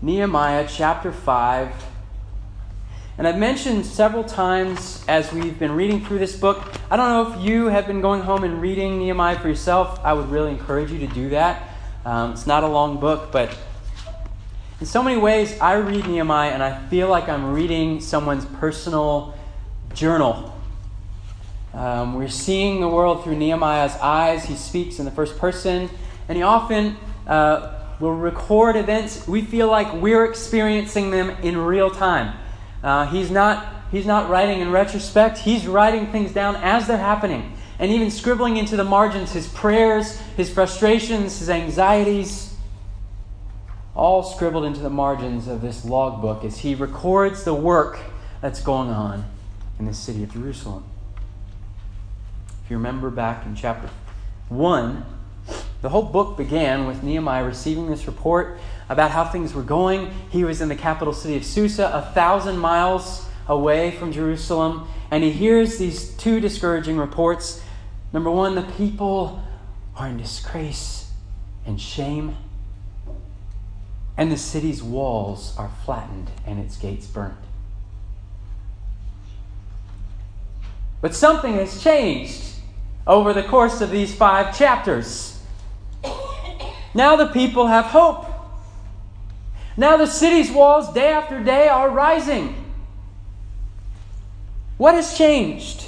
Nehemiah chapter 5. And I've mentioned several times as we've been reading through this book, I don't know if you have been going home and reading Nehemiah for yourself. I would really encourage you to do that. It's not a long book, but in so many ways, I read Nehemiah and I feel like I'm reading someone's personal journal. We're seeing the world through Nehemiah's eyes. He speaks in the first person, and he often will record events. We feel like we're experiencing them in real time. He's not writing in retrospect. He's writing things down as they're happening, and even scribbling into the margins his prayers, his frustrations, his anxieties, all scribbled into the margins of this logbook as he records the work that's going on in the city of Jerusalem. If you remember back in chapter 1, the whole book began with Nehemiah receiving this report about how things were going. He was in the capital city of Susa, 1,000 miles away from Jerusalem, and he hears these two discouraging reports. Number one, the people are in disgrace and shame, and the city's walls are flattened and its gates burned. But something has changed over the course of these 5 chapters. Now the people have hope. Now the city's walls, day after day, are rising. What has changed?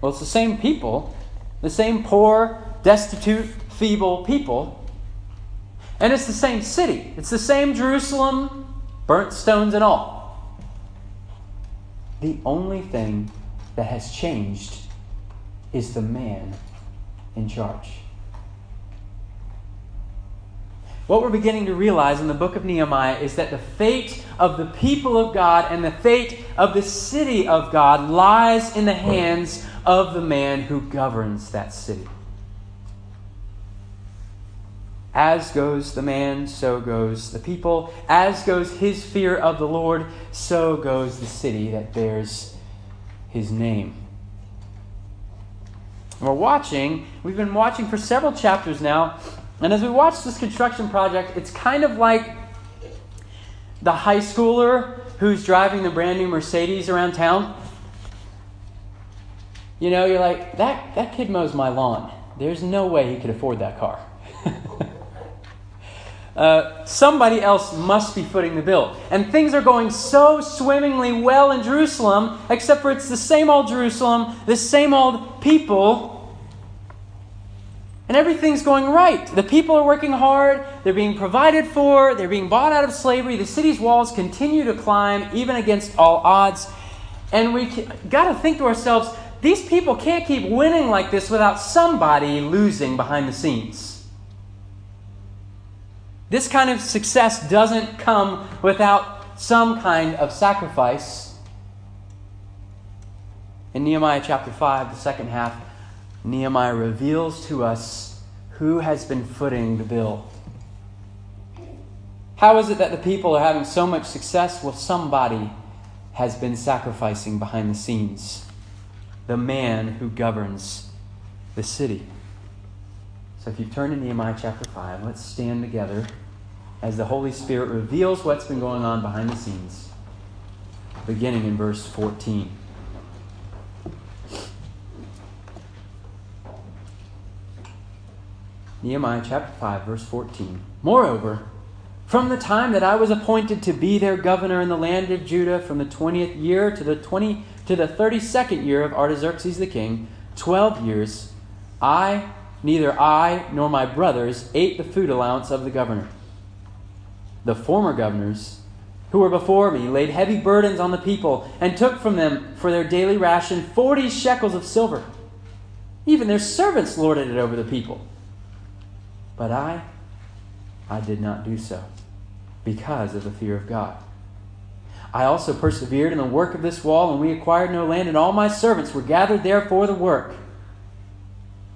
Well, it's the same people, the same poor, destitute, feeble people. And it's the same city. It's the same Jerusalem, burnt stones and all. The only thing that has changed is the man in charge. What we're beginning to realize in the book of Nehemiah is that the fate of the people of God and the fate of the city of God lies in the hands of the man who governs that city. As goes the man, so goes the people. As goes his fear of the Lord, so goes the city that bears his name. We've been watching for several chapters now, and as we watch this construction project, it's kind of like the high schooler who's driving the brand new Mercedes around town. You know, you're like, that kid mows my lawn. There's no way he could afford that car. Somebody else must be footing the bill. And things are going so swimmingly well in Jerusalem, except for it's the same old Jerusalem, the same old people. And everything's going right. The people are working hard. They're being provided for. They're being bought out of slavery. The city's walls continue to climb, even against all odds. And we've got to think to ourselves, these people can't keep winning like this without somebody losing behind the scenes. This kind of success doesn't come without some kind of sacrifice. In Nehemiah chapter 5, the second half, Nehemiah reveals to us who has been footing the bill. How is it that the people are having so much success? Well, somebody has been sacrificing behind the scenes. The man who governs the city. So if you turn to Nehemiah chapter 5, let's stand together as the Holy Spirit reveals what's been going on behind the scenes, beginning in verse 14. Nehemiah chapter 5, verse 14. Moreover, from the time that I was appointed to be their governor in the land of Judah, from the 20th year to the 32nd year of Artaxerxes the king, 12 years, neither I nor my brothers ate the food allowance of the governor. The former governors who were before me laid heavy burdens on the people and took from them for their daily ration 40 shekels of silver. Even their servants lorded it over the people. But I did not do so, because of the fear of God. I also persevered in the work of this wall, and we acquired no land, and all my servants were gathered there for the work.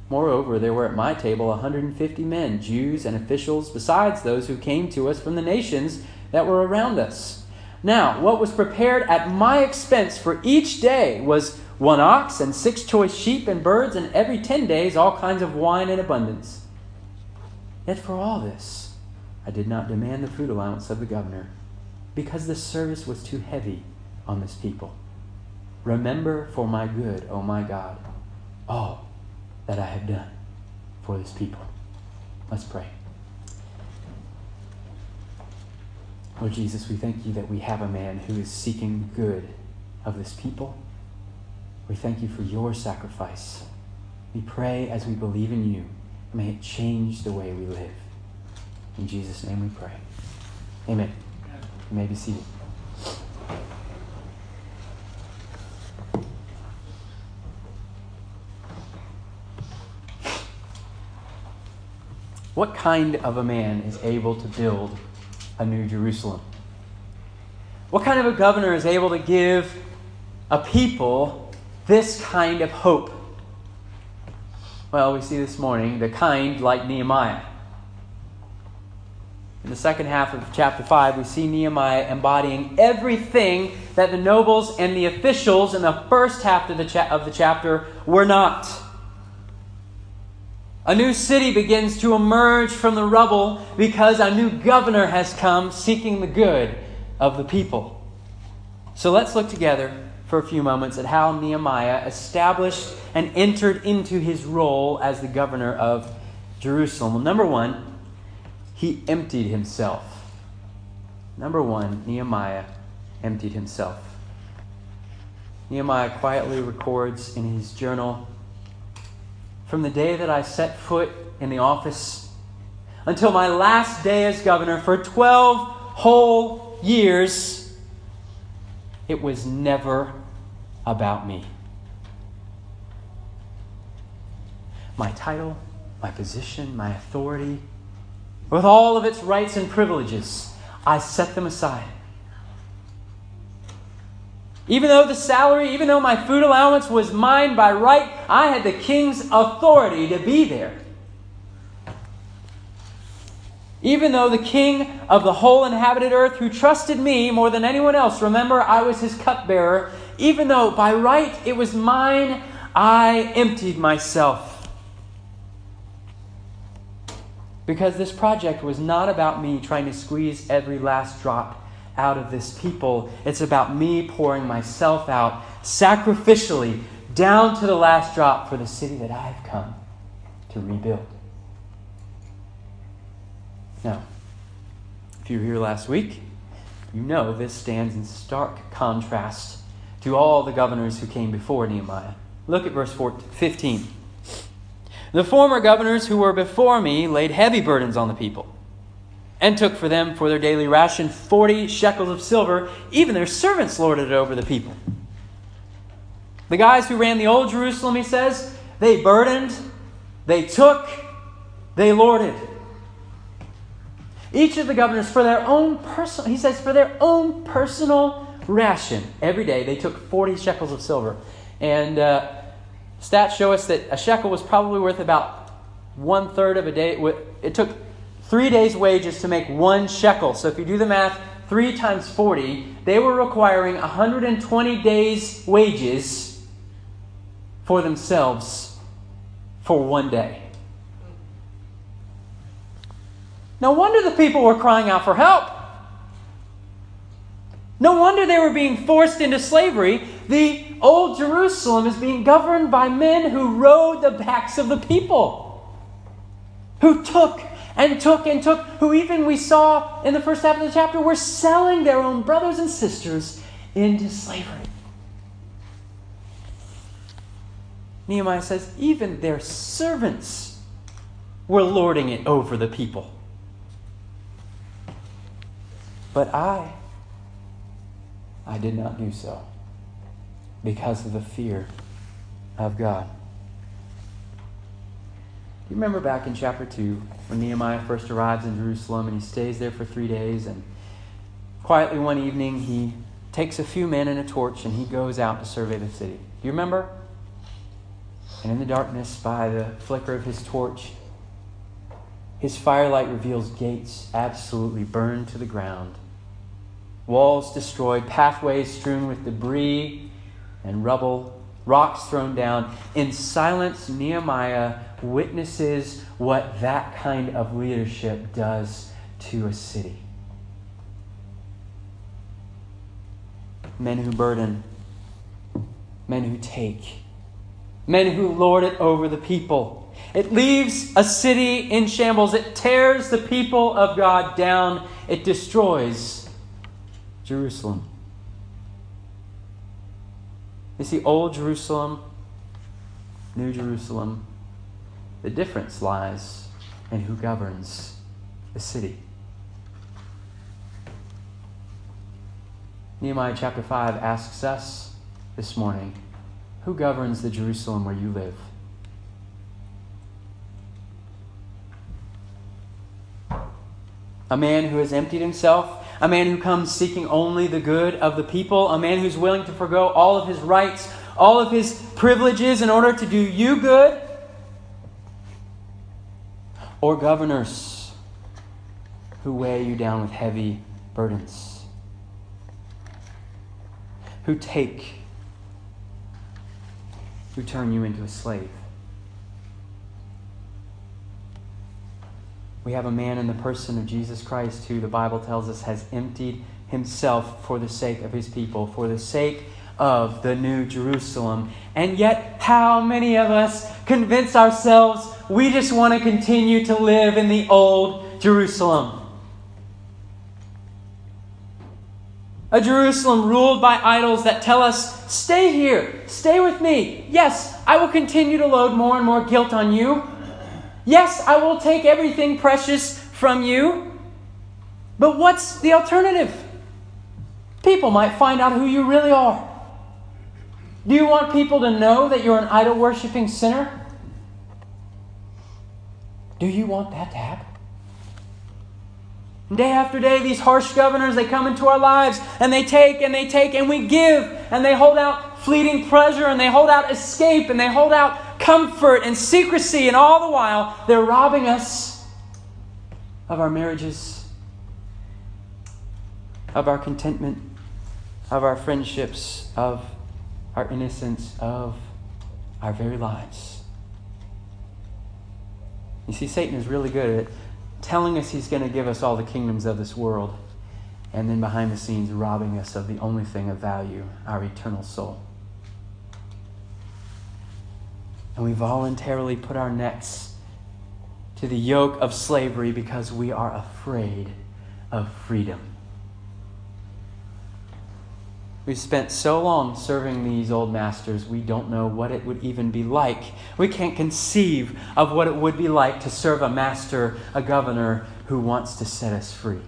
Moreover, there were at my table 150 men, Jews and officials, besides those who came to us from the nations that were around us. Now, what was prepared at my expense for each day was 1 ox and 6 choice sheep and birds, and every 10 days all kinds of wine in abundance. Yet for all this, I did not demand the food allowance of the governor because the service was too heavy on this people. Remember for my good, O my God, all that I have done for this people. Let's pray. Lord Jesus, we thank you that we have a man who is seeking good of this people. We thank you for your sacrifice. We pray as we believe in you, may it change the way we live. In Jesus' name we pray. Amen. You may be seated. What kind of a man is able to build a new Jerusalem? What kind of a governor is able to give a people this kind of hope? Well, we see this morning the kind like Nehemiah. In the second half of chapter 5, we see Nehemiah embodying everything that the nobles and the officials in the first half of the chapter were not. A new city begins to emerge from the rubble because a new governor has come seeking the good of the people. So let's look together for a few moments at how Nehemiah established and entered into his role as the governor of Jerusalem. Well, number one, he emptied himself. Number one, Nehemiah emptied himself. Nehemiah quietly records in his journal, "From the day that I set foot in the office until my last day as governor for 12 whole years, it was never about me. My title, my position, my authority, with all of its rights and privileges, I set them aside. Even though the salary, even though my food allowance was mine by right, I had the king's authority to be there. Even though the king of the whole inhabited earth, who trusted me more than anyone else, remember I was his cupbearer, even though by right it was mine, I emptied myself. Because this project was not about me trying to squeeze every last drop out of this people. It's about me pouring myself out sacrificially down to the last drop for the city that I've come to rebuild." Now, if you were here last week, you know this stands in stark contrast to all the governors who came before Nehemiah. Look at verse 15. "The former governors who were before me laid heavy burdens on the people, and took for them for their daily ration 40 shekels of silver. Even their servants lorded it over the people." The guys who ran the old Jerusalem, he says, they burdened, they took, they lorded. Each of the governors, for their own personal, he says, for their own personal ration, every day they took 40 shekels of silver. And stats show us that a shekel was probably worth about 1/3 of a day. It took 3 days' wages to make one shekel. So if you do the math, 3 times 40, they were requiring 120 days' wages for themselves for one day. No wonder the people were crying out for help. No wonder they were being forced into slavery. The old Jerusalem is being governed by men who rode the backs of the people, who took and took and took, who even we saw in the first half of the chapter were selling their own brothers and sisters into slavery. Nehemiah says, even their servants were lording it over the people. "But I did not do so because of the fear of God." You remember back in chapter 2 when Nehemiah first arrives in Jerusalem and he stays there for 3 days, and quietly one evening he takes a few men and a torch and he goes out to survey the city. Do you remember? And in the darkness, by the flicker of his torch, his firelight reveals gates absolutely burned to the ground, walls destroyed, pathways strewn with debris and rubble, rocks thrown down. In silence, Nehemiah witnesses what that kind of leadership does to a city. Men who burden, men who take, men who lord it over the people. It leaves a city in shambles. It tears the people of God down. It destroys Jerusalem. You see, Old Jerusalem, New Jerusalem, the difference lies in who governs the city. Nehemiah chapter 5 asks us this morning, who governs the Jerusalem where you live? A man who has emptied himself, a man who comes seeking only the good of the people, a man who's willing to forgo all of his rights, all of his privileges in order to do you good? Or governors who weigh you down with heavy burdens? Who take, who turn you into a slave. We have a man in the person of Jesus Christ who the Bible tells us has emptied himself for the sake of his people, for the sake of the New Jerusalem. And yet, how many of us convince ourselves we just want to continue to live in the old Jerusalem? A Jerusalem ruled by idols that tell us, stay here, stay with me. Yes, I will continue to load more and more guilt on you. Yes, I will take everything precious from you. But what's the alternative? People might find out who you really are. Do you want people to know that you're an idol-worshipping sinner? Do you want that to happen? Day after day, these harsh governors, they come into our lives and they take and we give and they hold out fleeting pleasure and they hold out escape and they hold out comfort and secrecy, and all the while they're robbing us of our marriages, of our contentment, of our friendships, of our innocence, of our very lives. You see, Satan is really good at it. Telling us he's going to give us all the kingdoms of this world, and then behind the scenes robbing us of the only thing of value, our eternal soul. And we voluntarily put our necks to the yoke of slavery because we are afraid of freedom. We've spent so long serving these old masters, we don't know what it would even be like. We can't conceive of what it would be like to serve a master, a governor, who wants to set us free.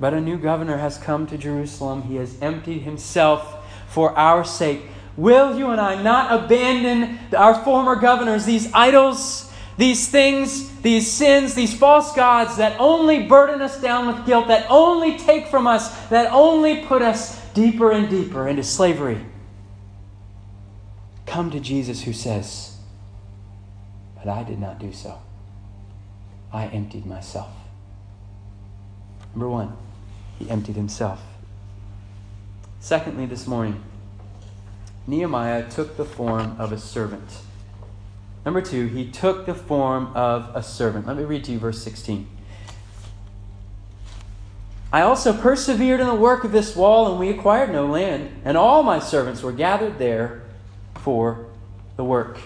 But a new governor has come to Jerusalem. He has emptied himself for our sake. Will you and I not abandon our former governors, these idols? These things, these sins, these false gods that only burden us down with guilt, that only take from us, that only put us deeper and deeper into slavery. Come to Jesus who says, but I did not do so. I emptied myself. Number one, he emptied himself. Secondly, this morning, Nehemiah took the form of a servant. Number two, he took the form of a servant. Let me read to you verse 16. I also persevered in the work of this wall, and we acquired no land, and all my servants were gathered there for the work.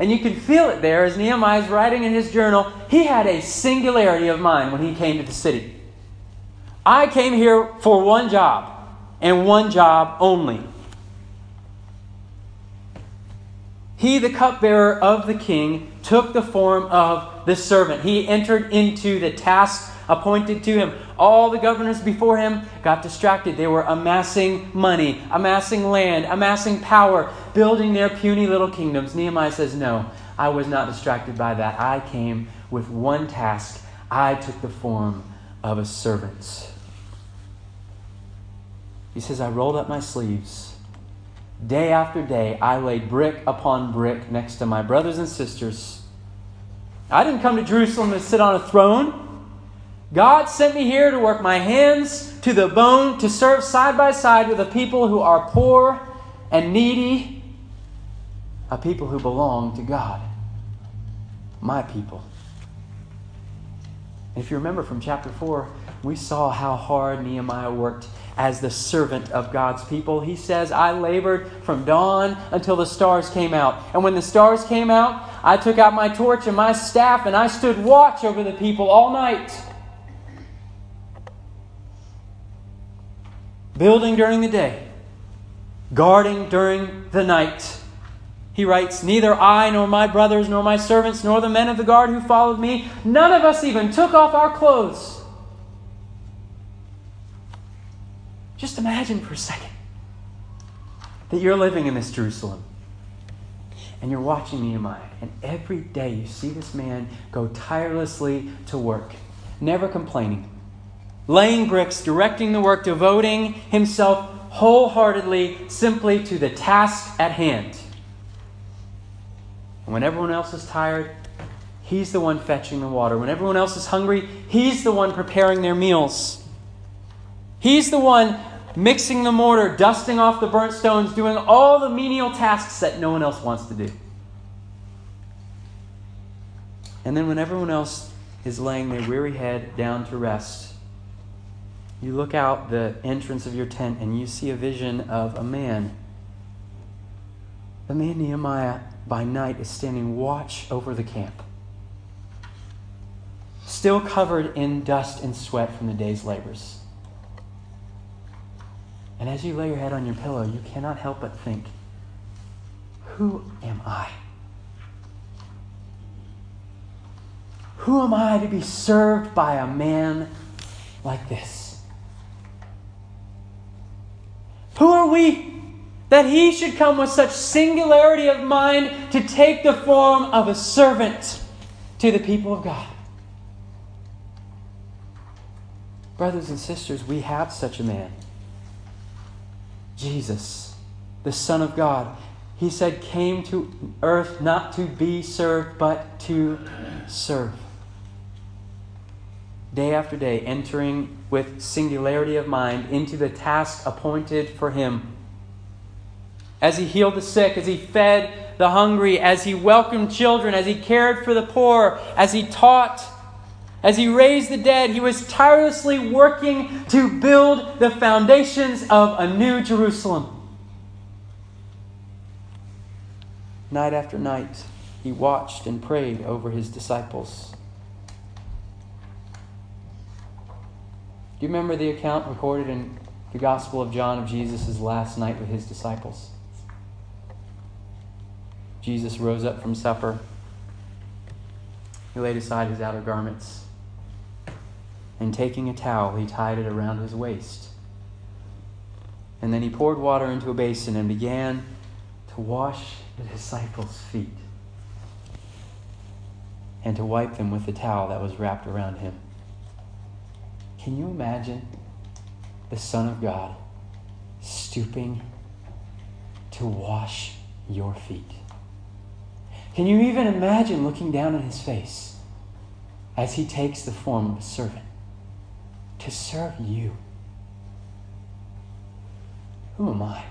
And you can feel it there as Nehemiah is writing in his journal. He had a singularity of mind when he came to the city. I came here for one job, and one job only. He, the cupbearer of the king, took the form of the servant. He entered into the task appointed to him. All the governors before him got distracted. They were amassing money, amassing land, amassing power, building their puny little kingdoms. Nehemiah says, no, I was not distracted by that. I came with one task. I took the form of a servant. He says, I rolled up my sleeves. Day after day, I laid brick upon brick next to my brothers and sisters. I didn't come to Jerusalem to sit on a throne. God sent me here to work my hands to the bone, to serve side by side with a people who are poor and needy, a people who belong to God, my people. If you remember from chapter 4, we saw how hard Nehemiah worked as the servant of God's people. He says, I labored from dawn until the stars came out. And when the stars came out, I took out my torch and my staff, and I stood watch over the people all night, building during the day, guarding during the night. He writes, neither I nor my brothers nor my servants nor the men of the guard who followed me, none of us even took off our clothes. Just imagine for a second that you're living in this Jerusalem and you're watching Nehemiah, and every day you see this man go tirelessly to work, never complaining, laying bricks, directing the work, devoting himself wholeheartedly simply to the task at hand. And when everyone else is tired, he's the one fetching the water. When everyone else is hungry, he's the one preparing their meals. He's the one mixing the mortar, dusting off the burnt stones, doing all the menial tasks that no one else wants to do. And then when everyone else is laying their weary head down to rest, you look out the entrance of your tent and you see a vision of a man. The man Nehemiah by night is standing watch over the camp, still covered in dust and sweat from the day's labors. And as you lay your head on your pillow, you cannot help but think, who am I? Who am I to be served by a man like this? Who are we that he should come with such singularity of mind to take the form of a servant to the people of God? Brothers and sisters, we have such a man. Jesus, the Son of God, he said, came to earth not to be served, but to serve. Day after day, entering with singularity of mind into the task appointed for him. As he healed the sick, as he fed the hungry, as he welcomed children, as he cared for the poor, as he taught, as he raised the dead, he was tirelessly working to build the foundations of a new Jerusalem. Night after night, he watched and prayed over his disciples. Do you remember the account recorded in the Gospel of John of Jesus' last night with his disciples? Jesus rose up from supper. He laid aside his outer garments, and taking a towel, he tied it around his waist. And then he poured water into a basin and began to wash the disciples' feet and to wipe them with the towel that was wrapped around him. Can you imagine the Son of God stooping to wash your feet? Can you even imagine looking down on his face as he takes the form of a servant to serve you? Who am I?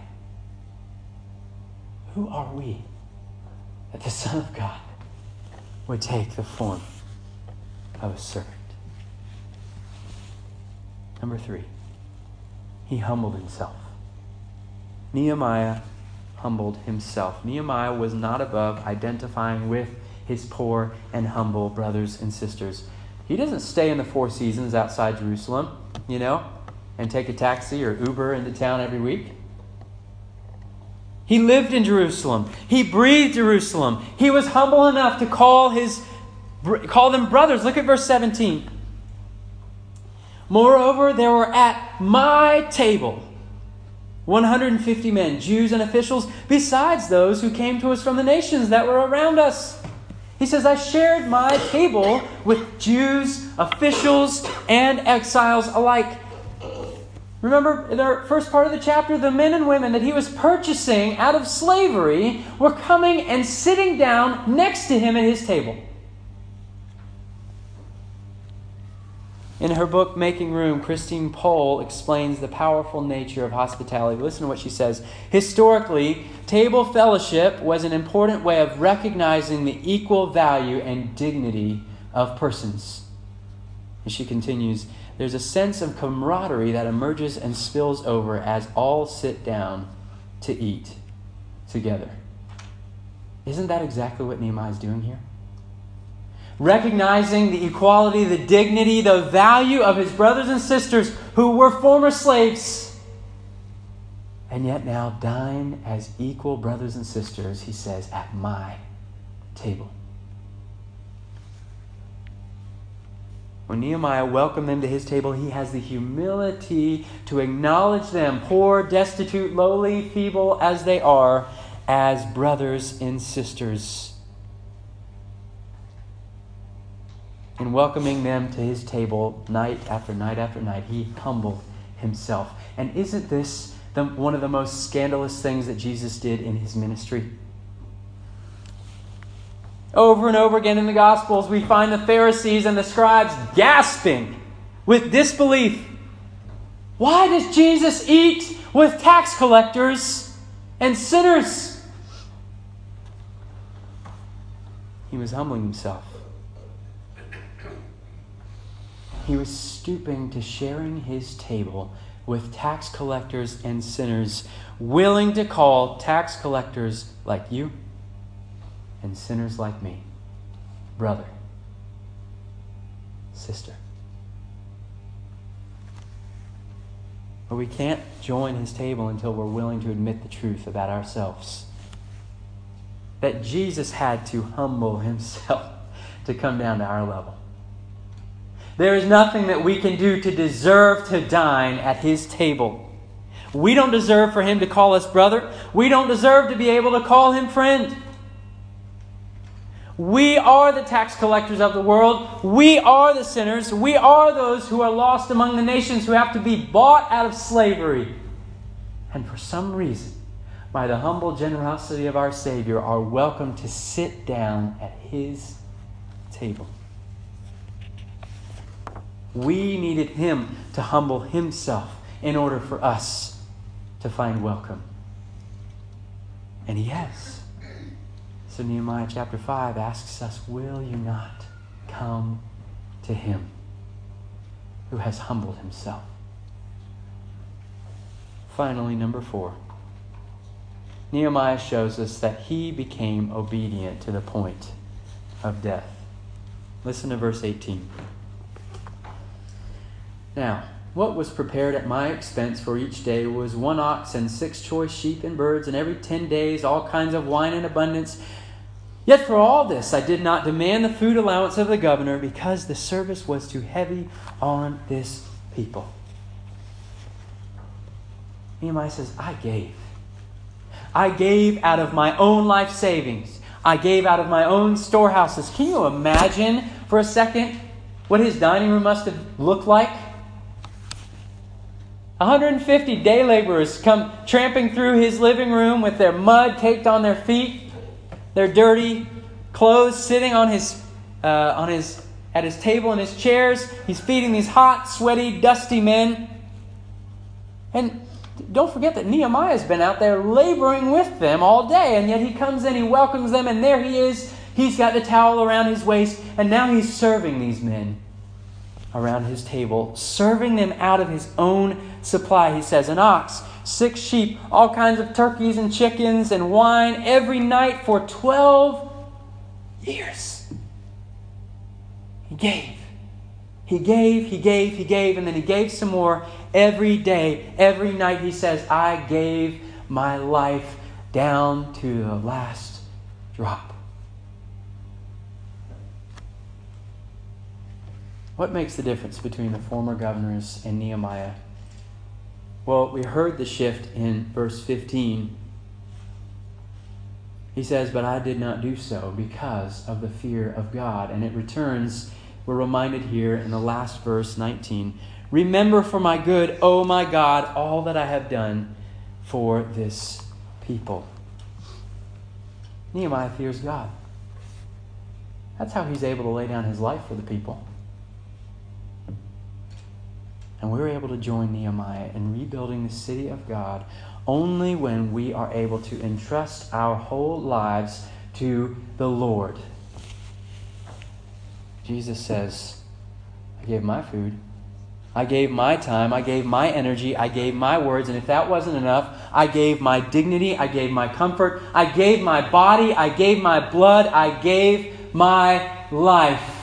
Who are we that the Son of God would take the form of a servant? 3, he humbled himself. Nehemiah humbled himself. Nehemiah was not above identifying with his poor and humble brothers and sisters. He doesn't stay in the Four Seasons outside Jerusalem, and take a taxi or Uber into town every week. He lived in Jerusalem. He breathed Jerusalem. He was humble enough to call them brothers. Look at verse 17. Moreover, there were at my table 150 men, Jews and officials, besides those who came to us from the nations that were around us. He says, I shared my table with Jews, officials, and exiles alike. Remember, in the first part of the chapter, the men and women that he was purchasing out of slavery were coming and sitting down next to him at his table. In her book, Making Room, Christine Pohl explains the powerful nature of hospitality. Listen to what she says. Historically, table fellowship was an important way of recognizing the equal value and dignity of persons. And she continues, there's a sense of camaraderie that emerges and spills over as all sit down to eat together. Isn't that exactly what Nehemiah is doing here? Recognizing the equality, the dignity, the value of his brothers and sisters who were former slaves, and yet now dine as equal brothers and sisters, he says, at my table. When Nehemiah welcomed them to his table, he has the humility to acknowledge them, poor, destitute, lowly, feeble as they are, as brothers and sisters. In welcoming them to his table night after night after night, he humbled himself. And isn't this one of the most scandalous things that Jesus did in his ministry? Over and over again in the Gospels, we find the Pharisees and the scribes gasping with disbelief. Why does Jesus eat with tax collectors and sinners? He was humbling himself. He was stooping to sharing his table with tax collectors and sinners, willing to call tax collectors like you and sinners like me, brother, sister. But we can't join his table until we're willing to admit the truth about ourselves. That Jesus had to humble himself to come down to our level. There is nothing that we can do to deserve to dine at his table. We don't deserve for him to call us brother. We don't deserve to be able to call him friend. We are the tax collectors of the world. We are the sinners. We are those who are lost among the nations, who have to be bought out of slavery. And for some reason, by the humble generosity of our Savior, are welcome to sit down at his table. We needed him to humble himself in order for us to find welcome. And he has. So Nehemiah chapter 5 asks us, will you not come to him who has humbled himself? Finally, number 4. Nehemiah shows us that he became obedient to the point of death. Listen to verse 18. Now, what was prepared at my expense for each day was 1 ox and 6 choice sheep and birds, and every 10 days all kinds of wine in abundance. Yet for all this I did not demand the food allowance of the governor, because the service was too heavy on this people. Nehemiah says, I gave. I gave out of my own life savings. I gave out of my own storehouses. Can you imagine for a second what his dining room must have looked like? 150 day laborers come tramping through his living room with their mud caked on their feet, their dirty clothes, sitting on his table and his chairs. He's feeding these hot, sweaty, dusty men. And don't forget that Nehemiah's been out there laboring with them all day, and yet he comes in, he welcomes them, and there he is. He's got the towel around his waist, and now he's serving these men around his table, serving them out of his own supply. He says, 1 ox, 6 sheep, all kinds of turkeys and chickens and wine every night for 12 years. He gave. He gave, he gave, he gave, and then he gave some more every day, every night. He says, I gave my life down to the last drop. What makes the difference between the former governors and Nehemiah? Well, we heard the shift in verse 15. He says, but I did not do so because of the fear of God. And it returns, we're reminded here in the last verse, 19. Remember for my good, O my God, all that I have done for this people. Nehemiah fears God. That's how he's able to lay down his life for the people. And we're able to join Nehemiah in rebuilding the city of God only when we are able to entrust our whole lives to the Lord. Jesus says, I gave my food. I gave my time. I gave my energy. I gave my words. And if that wasn't enough, I gave my dignity. I gave my comfort. I gave my body. I gave my blood. I gave my life.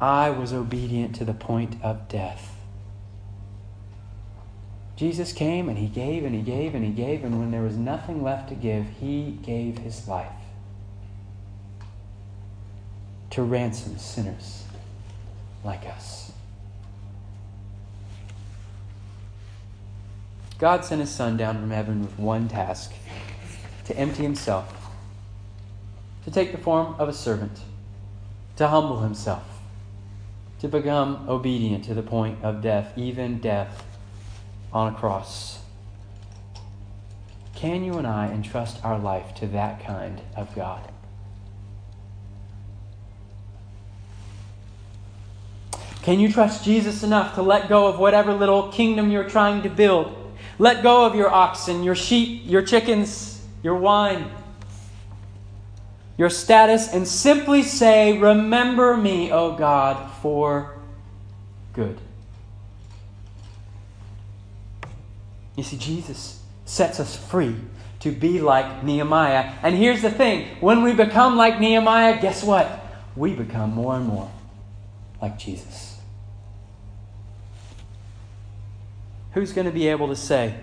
I was obedient to the point of death. Jesus came and he gave and he gave and he gave, and when there was nothing left to give, he gave his life to ransom sinners like us. God sent his son down from heaven with one task: to empty himself, to take the form of a servant, to humble himself, to become obedient to the point of death, even death on a cross. Can you and I entrust our life to that kind of God? Can you trust Jesus enough to let go of whatever little kingdom you're trying to build? Let go of your oxen, your sheep, your chickens, your wine, your status, and simply say, "Remember me, O God, for good." You see, Jesus sets us free to be like Nehemiah. And here's the thing: when we become like Nehemiah, guess what? We become more and more like Jesus. Who's going to be able to say,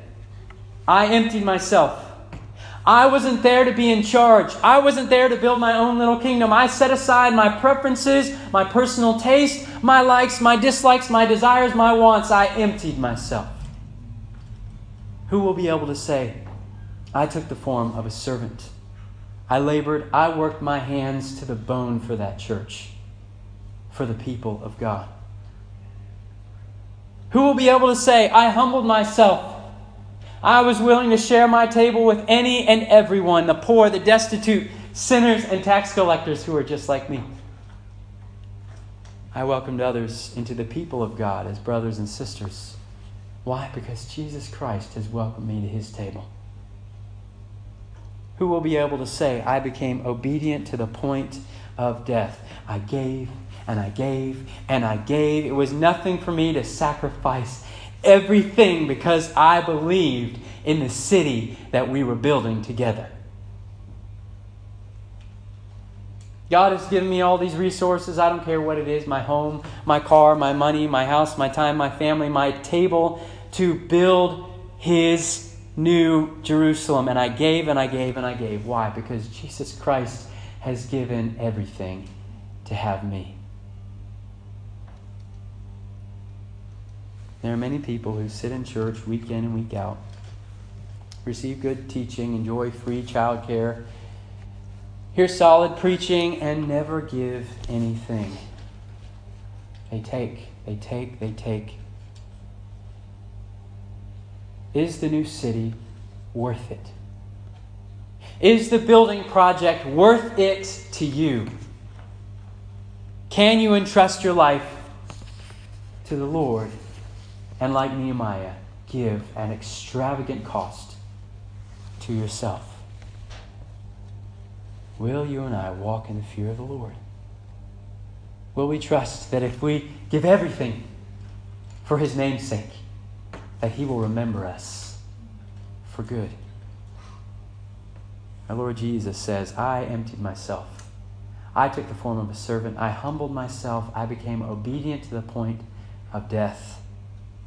"I emptied myself. I wasn't there to be in charge. I wasn't there to build my own little kingdom. I set aside my preferences, my personal taste, my likes, my dislikes, my desires, my wants. I emptied myself." Who will be able to say, "I took the form of a servant. I labored, I worked my hands to the bone for that church, for the people of God"? Who will be able to say, "I humbled myself. I was willing to share my table with any and everyone, the poor, the destitute, sinners, and tax collectors who are just like me. I welcomed others into the people of God as brothers and sisters"? Why? Because Jesus Christ has welcomed me to his table. Who will be able to say, "I became obedient to the point of death. I gave and I gave and I gave. It was nothing for me to sacrifice everything because I believed in the city that we were building together"? God has given me all these resources. I don't care what it is: my home, my car, my money, my house, my time, my family, my table, to build his new Jerusalem. And I gave and I gave and I gave. Why? Because Jesus Christ has given everything to have me. There are many people who sit in church week in and week out, receive good teaching, enjoy free childcare, hear solid preaching, and never give anything. They take, they take, they take. Is the new city worth it? Is the building project worth it to you? Can you entrust your life to the Lord? And like Nehemiah, give an extravagant cost to yourself. Will you and I walk in the fear of the Lord? Will we trust that if we give everything for his name's sake, that he will remember us for good? Our Lord Jesus says, "I emptied myself. I took the form of a servant. I humbled myself. I became obedient to the point of death,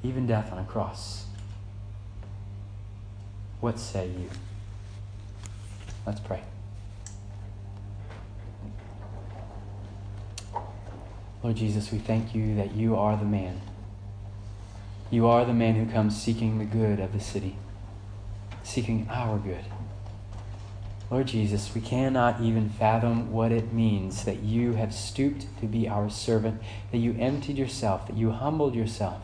even death on a cross." What say you? Let's pray. Lord Jesus, we thank you that you are the man. You are the man who comes seeking the good of the city, seeking our good. Lord Jesus, we cannot even fathom what it means that you have stooped to be our servant, that you emptied yourself, that you humbled yourself,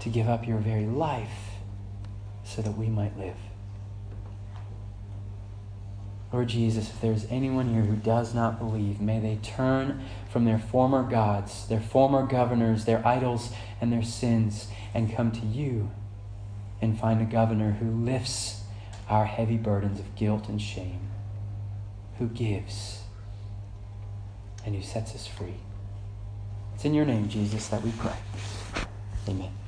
to give up your very life so that we might live. Lord Jesus, if there's anyone here who does not believe, may they turn from their former gods, their former governors, their idols, and their sins, and come to you and find a governor who lifts our heavy burdens of guilt and shame, who gives, and who sets us free. It's in your name, Jesus, that we pray. Amen.